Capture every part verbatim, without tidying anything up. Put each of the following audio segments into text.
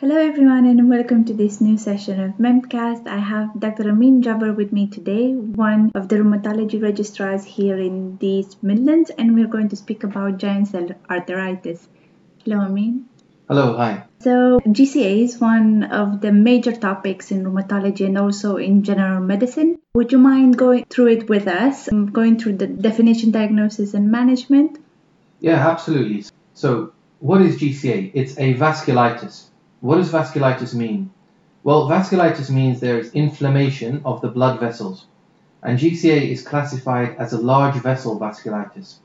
Hello everyone and welcome to this new session of Memcast. I have Doctor Amin Jabbar with me today, one of the rheumatology registrars here in the East Midlands, and we're going to speak about giant cell arteritis. Hello Amin. Hello, hi. So G C A is one of the major topics in rheumatology and also in general medicine. Would you mind going through it with us, I'm going through the definition, diagnosis and management? Yeah, absolutely. So what is G C A? It's a vasculitis. What does vasculitis mean? Well, vasculitis means there is inflammation of the blood vessels, and G C A is classified as a large vessel vasculitis.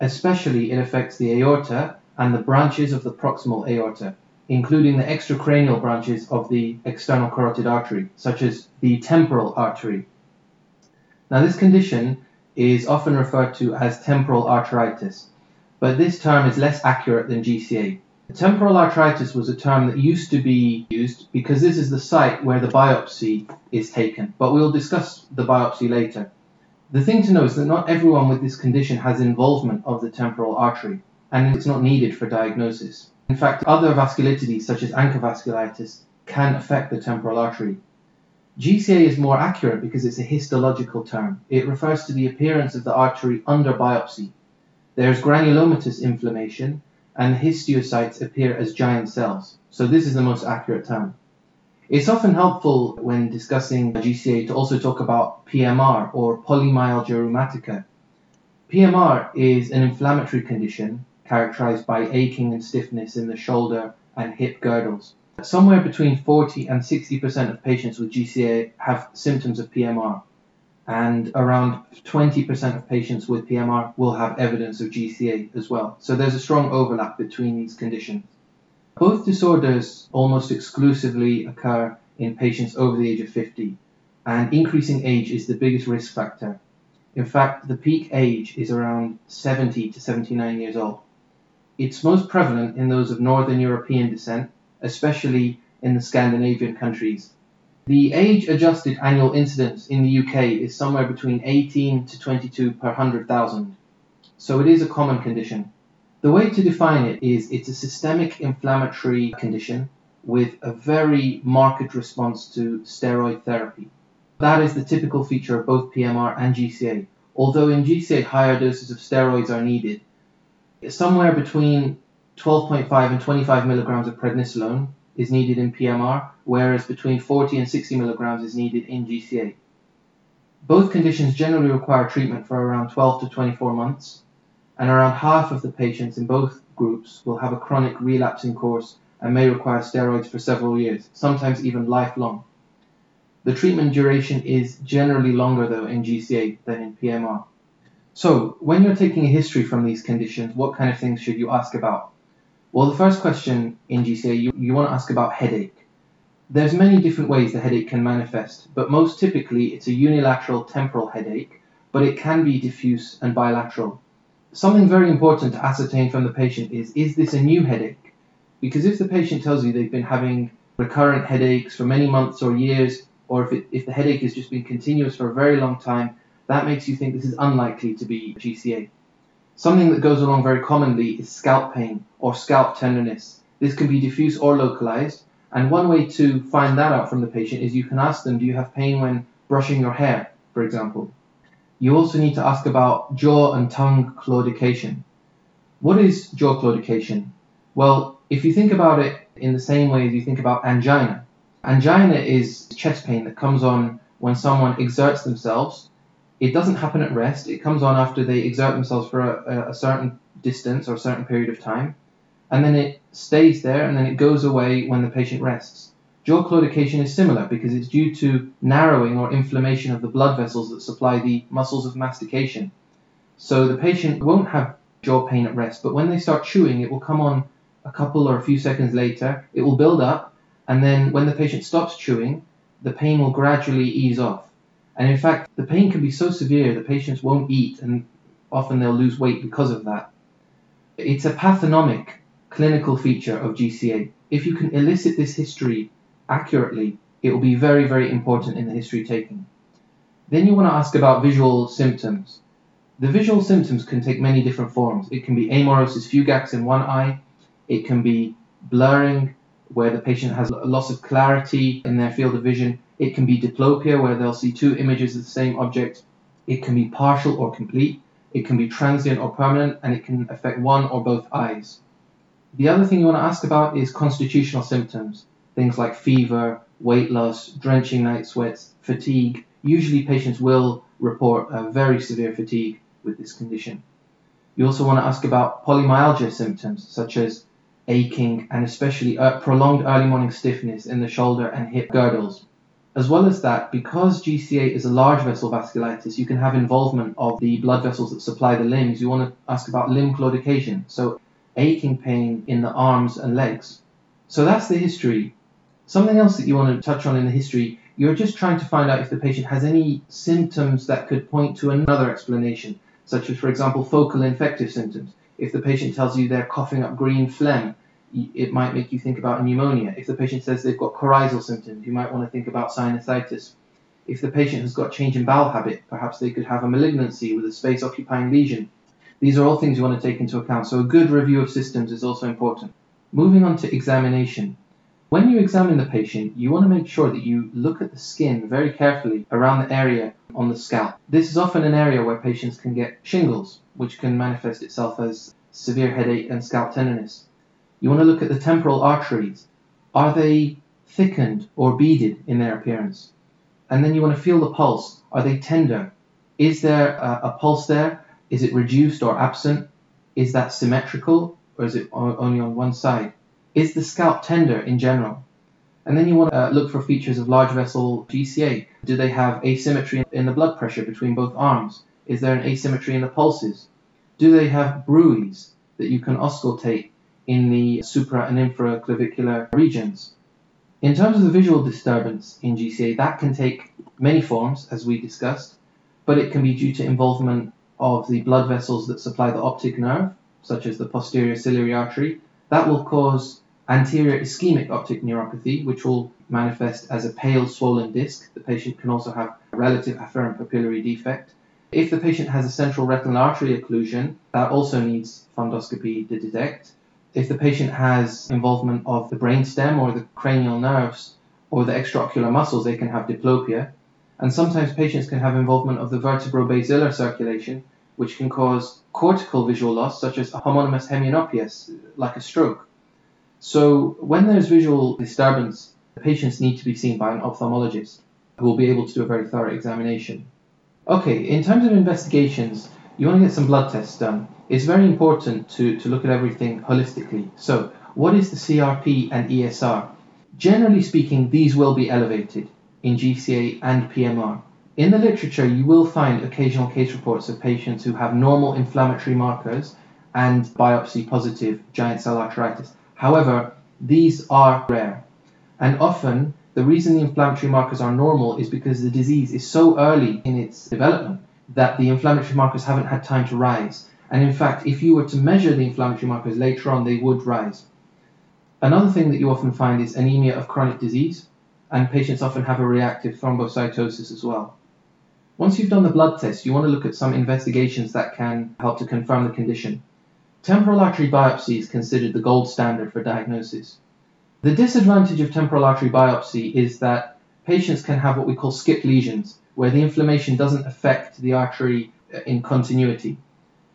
Especially, it affects the aorta and the branches of the proximal aorta, including the extracranial branches of the external carotid artery, such as the temporal artery. Now, this condition is often referred to as temporal arteritis, but this term is less accurate than G C A. Temporal arteritis was a term that used to be used because this is the site where the biopsy is taken, but we'll discuss the biopsy later. The thing to know is that not everyone with this condition has involvement of the temporal artery, and it's not needed for diagnosis. In fact, other vasculitides such as ANCA vasculitis can affect the temporal artery. G C A is more accurate because it's a histological term. It refers to the appearance of the artery under biopsy. There is granulomatous inflammation, and histiocytes appear as giant cells. So this is the most accurate term. It's often helpful when discussing G C A to also talk about P M R or polymyalgia rheumatica. P M R is an inflammatory condition characterized by aching and stiffness in the shoulder and hip girdles. Somewhere between forty and sixty percent of patients with G C A have symptoms of P M R, and around twenty percent of patients with P M R will have evidence of G C A as well. So there's a strong overlap between these conditions. Both disorders almost exclusively occur in patients over the age of fifty, and increasing age is the biggest risk factor. In fact, the peak age is around seventy to seventy-nine years old. It's most prevalent in those of Northern European descent, especially in the Scandinavian countries. The age-adjusted annual incidence in the U K is somewhere between eighteen to twenty-two per one hundred thousand, so it is a common condition. The way to define it is it's a systemic inflammatory condition with a very marked response to steroid therapy. That is the typical feature of both P M R and G C A, although in G C A higher doses of steroids are needed. Somewhere between twelve point five and twenty-five milligrams of prednisolone is needed in P M R, whereas between forty and sixty milligrams is needed in G C A. Both conditions generally require treatment for around twelve to twenty-four months, and around half of the patients in both groups will have a chronic relapsing course and may require steroids for several years, sometimes even lifelong. The treatment duration is generally longer though in G C A than in P M R. So when you're taking a history from these conditions, what kind of things should you ask about? Well, the first question in G C A, you, you want to ask about headache. There's many different ways the headache can manifest, but most typically it's a unilateral temporal headache, but it can be diffuse and bilateral. Something very important to ascertain from the patient is, is this a new headache? Because if the patient tells you they've been having recurrent headaches for many months or years, or if, it, if the headache has just been continuous for a very long time, that makes you think this is unlikely to be G C A. Something that goes along very commonly is scalp pain or scalp tenderness. This can be diffuse or localized, and one way to find that out from the patient is you can ask them, do you have pain when brushing your hair, for example? You also need to ask about jaw and tongue claudication. What is jaw claudication? Well, if you think about it in the same way as you think about angina, angina is chest pain that comes on when someone exerts themselves. It doesn't happen at rest, it comes on after they exert themselves for a, a certain distance or a certain period of time, and then it stays there and then it goes away when the patient rests. Jaw claudication is similar because it's due to narrowing or inflammation of the blood vessels that supply the muscles of mastication. So the patient won't have jaw pain at rest, but when they start chewing it will come on a couple or a few seconds later, it will build up, and then when the patient stops chewing, the pain will gradually ease off. And in fact, the pain can be so severe the patients won't eat, and often they'll lose weight because of that. It's a pathognomonic clinical feature of G C A. If you can elicit this history accurately, it will be very, very important in the history taking. Then you want to ask about visual symptoms. The visual symptoms can take many different forms. It can be amaurosis fugax in one eye, it can be blurring, where the patient has a loss of clarity in their field of vision. It can be diplopia, where they'll see two images of the same object. It can be partial or complete. It can be transient or permanent, and it can affect one or both eyes. The other thing you want to ask about is constitutional symptoms, things like fever, weight loss, drenching night sweats, fatigue. Usually patients will report a very severe fatigue with this condition. You also want to ask about polymyalgia symptoms, such as aching and especially prolonged early morning stiffness in the shoulder and hip girdles. As well as that, because G C A is a large vessel vasculitis, you can have involvement of the blood vessels that supply the limbs. You want to ask about limb claudication, so aching pain in the arms and legs. So that's the history. Something else that you want to touch on in the history, you're just trying to find out if the patient has any symptoms that could point to another explanation, such as, for example, focal infective symptoms. If the patient tells you they're coughing up green phlegm, it might make you think about pneumonia. If the patient says they've got coryzal symptoms, you might want to think about sinusitis. If the patient has got change in bowel habit, perhaps they could have a malignancy with a space-occupying lesion. These are all things you want to take into account, so a good review of systems is also important. Moving on to examination. When you examine the patient, you want to make sure that you look at the skin very carefully around the area on the scalp. This is often an area where patients can get shingles, which can manifest itself as severe headache and scalp tenderness. You want to look at the temporal arteries. Are they thickened or beaded in their appearance? And then you want to feel the pulse. Are they tender? Is there a, a pulse there? Is it reduced or absent? Is that symmetrical, or is it only on one side? Is the scalp tender in general? And then you want to look for features of large vessel G C A. Do they have asymmetry in the blood pressure between both arms? Is there an asymmetry in the pulses? Do they have bruise that you can auscultate in the supra and infraclavicular regions? In terms of the visual disturbance in G C A, that can take many forms, as we discussed, but it can be due to involvement of the blood vessels that supply the optic nerve, such as the posterior ciliary artery. That will cause anterior ischemic optic neuropathy, which will manifest as a pale, swollen disc. The patient can also have relative afferent papillary defect. If the patient has a central retinal artery occlusion, that also needs fundoscopy to detect. If the patient has involvement of the brainstem or the cranial nerves or the extraocular muscles, they can have diplopia. And sometimes patients can have involvement of the vertebrobasilar circulation, which can cause cortical visual loss, such as a homonymous hemianopia, like a stroke. So when there's visual disturbance, the patients need to be seen by an ophthalmologist who will be able to do a very thorough examination. Okay, in terms of investigations, you want to get some blood tests done. It's very important to, to look at everything holistically. So what is the C R P and E S R? Generally speaking, these will be elevated in G C A and P M R. In the literature, you will find occasional case reports of patients who have normal inflammatory markers and biopsy-positive giant cell arteritis. However, these are rare. And often, the reason the inflammatory markers are normal is because the disease is so early in its development that the inflammatory markers haven't had time to rise. And in fact, if you were to measure the inflammatory markers later on, they would rise. Another thing that you often find is anemia of chronic disease, and patients often have a reactive thrombocytosis as well. Once you've done the blood test, you want to look at some investigations that can help to confirm the condition. Temporal artery biopsy is considered the gold standard for diagnosis. The disadvantage of temporal artery biopsy is that patients can have what we call skip lesions, where the inflammation doesn't affect the artery in continuity.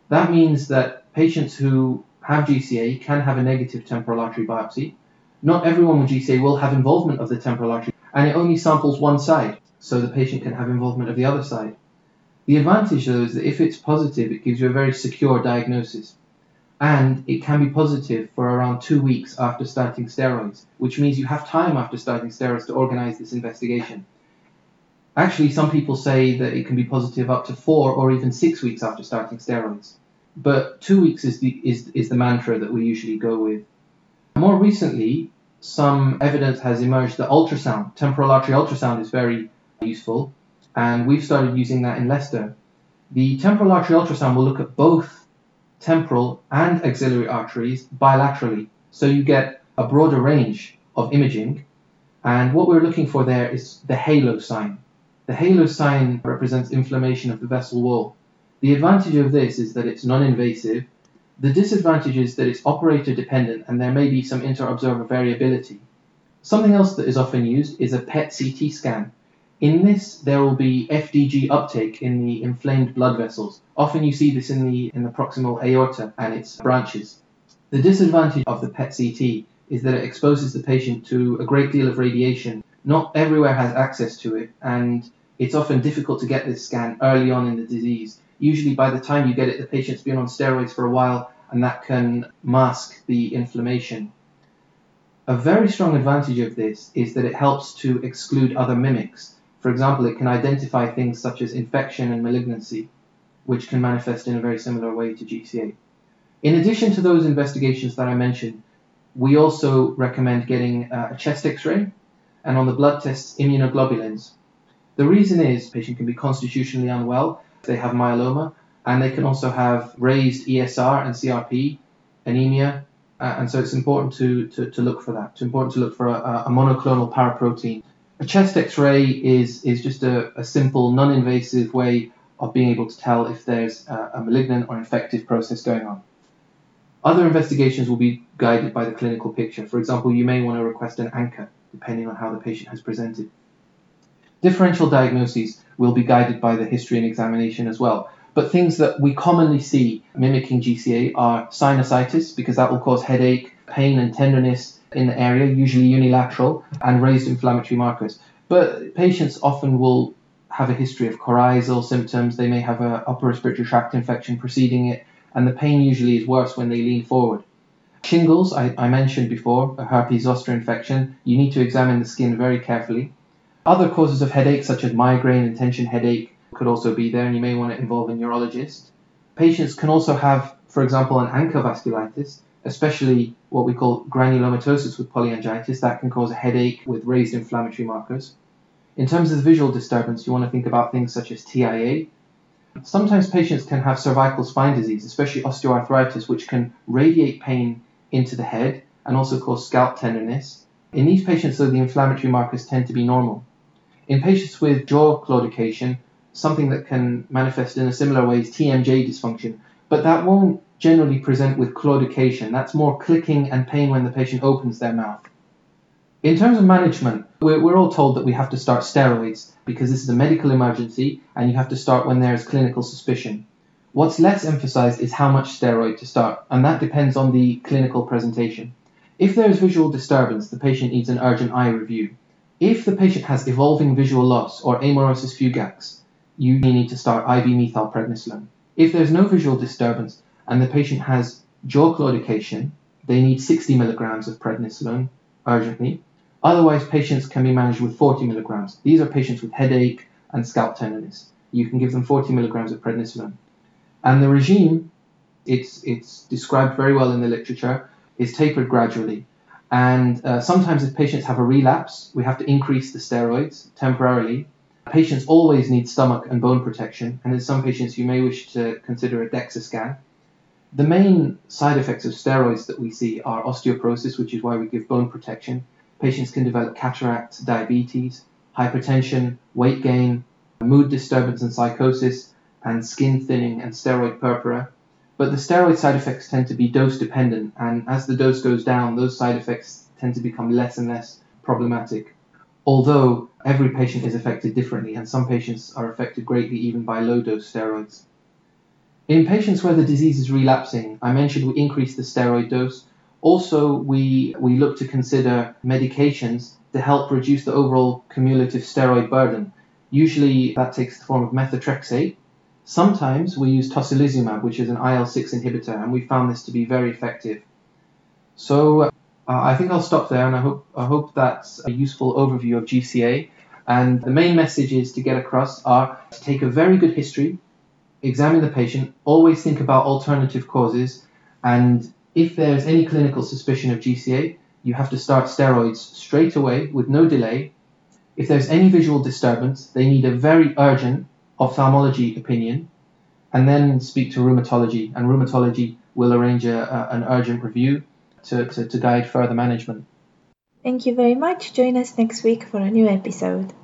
That means that patients who have G C A can have a negative temporal artery biopsy. Not everyone with G C A will have involvement of the temporal artery, and it only samples one side, so the patient can have involvement of the other side. The advantage, though, is that if it's positive, it gives you a very secure diagnosis, and it can be positive for around two weeks after starting steroids, which means you have time after starting steroids to organize this investigation. Actually, some people say that it can be positive up to four or even six weeks after starting steroids. But two weeks is the, is, is the mantra that we usually go with. More recently, some evidence has emerged that ultrasound, temporal artery ultrasound, is very useful, and we've started using that in Leicester. The temporal artery ultrasound will look at both temporal and axillary arteries bilaterally, so you get a broader range of imaging, and what we're looking for there is the halo sign. The halo sign represents inflammation of the vessel wall. The advantage of this is that it's non-invasive. The disadvantage is that it's operator dependent and there may be some inter-observer variability. Something else that is often used is a P E T C T scan. In this, there will be F D G uptake in the inflamed blood vessels. Often you see this in the, in the proximal aorta and its branches. The disadvantage of the P E T C T is that it exposes the patient to a great deal of radiation. Not everywhere has access to it, and it's often difficult to get this scan early on in the disease. Usually by the time you get it, the patient's been on steroids for a while, and that can mask the inflammation. A very strong advantage of this is that it helps to exclude other mimics. For example, it can identify things such as infection and malignancy, which can manifest in a very similar way to G C A. In addition to those investigations that I mentioned, we also recommend getting a chest x-ray and on the blood tests, immunoglobulins. The reason is the patient can be constitutionally unwell, they have myeloma, and they can also have raised E S R and C R P, anemia, uh, and so it's important to, to, to look for that. It's important to look for a, a monoclonal paraprotein. A chest x-ray is, is just a, a simple, non-invasive way of being able to tell if there's a, a malignant or infective process going on. Other investigations will be guided by the clinical picture. For example, you may want to request an ANCA, depending on how the patient has presented. Differential diagnoses will be guided by the history and examination as well. But things that we commonly see mimicking G C A are sinusitis, because that will cause headache, pain and tenderness in the area, usually unilateral, and raised inflammatory markers. But patients often will have a history of coryzal symptoms. They may have an upper respiratory tract infection preceding it, and the pain usually is worse when they lean forward. Shingles, I, I mentioned before, a herpes zoster infection, you need to examine the skin very carefully. Other causes of headache, such as migraine and tension headache, could also be there, and you may want to involve a neurologist. Patients can also have, for example, an ANCA vasculitis, especially what we call granulomatosis with polyangiitis, that can cause a headache with raised inflammatory markers. In terms of the visual disturbance, you want to think about things such as T I A. Sometimes patients can have cervical spine disease, especially osteoarthritis, which can radiate pain into the head and also cause scalp tenderness. In these patients, though, the inflammatory markers tend to be normal. In patients with jaw claudication, something that can manifest in a similar way is T M J dysfunction, but that won't generally present with claudication. That's more clicking and pain when the patient opens their mouth. In terms of management, we're, we're all told that we have to start steroids because this is a medical emergency and you have to start when there is clinical suspicion. What's less emphasized is how much steroid to start, and that depends on the clinical presentation. If there is visual disturbance, the patient needs an urgent eye review. If the patient has evolving visual loss or amaurosis fugax, you may need to start I V methylprednisolone. If there's no visual disturbance, and the patient has jaw claudication, they need sixty milligrams of prednisolone urgently. Otherwise, patients can be managed with forty milligrams. These are patients with headache and scalp tenderness. You can give them forty milligrams of prednisolone. And the regime, it's, it's described very well in the literature, is tapered gradually. And uh, sometimes if patients have a relapse, we have to increase the steroids temporarily. Patients always need stomach and bone protection. And in some patients, you may wish to consider a DEXA scan. The main side effects of steroids that we see are osteoporosis, which is why we give bone protection. Patients can develop cataracts, diabetes, hypertension, weight gain, mood disturbance and psychosis, and skin thinning and steroid purpura. But the steroid side effects tend to be dose dependent, and as the dose goes down, those side effects tend to become less and less problematic. Although every patient is affected differently, and some patients are affected greatly even by low dose steroids. In patients where the disease is relapsing, I mentioned we increase the steroid dose. Also, we, we look to consider medications to help reduce the overall cumulative steroid burden. Usually that takes the form of methotrexate. Sometimes we use tocilizumab, which is an I L six inhibitor, and we found this to be very effective. So uh, I think I'll stop there, and I hope, I hope that's a useful overview of G C A. And the main messages to get across are to take a very good history, examine the patient, always think about alternative causes, and if there's any clinical suspicion of G C A, you have to start steroids straight away with no delay. If there's any visual disturbance, they need a very urgent ophthalmology opinion, and then speak to rheumatology, and rheumatology will arrange a, a, an urgent review to, to, to guide further management. Thank you very much. Join us next week for a new episode.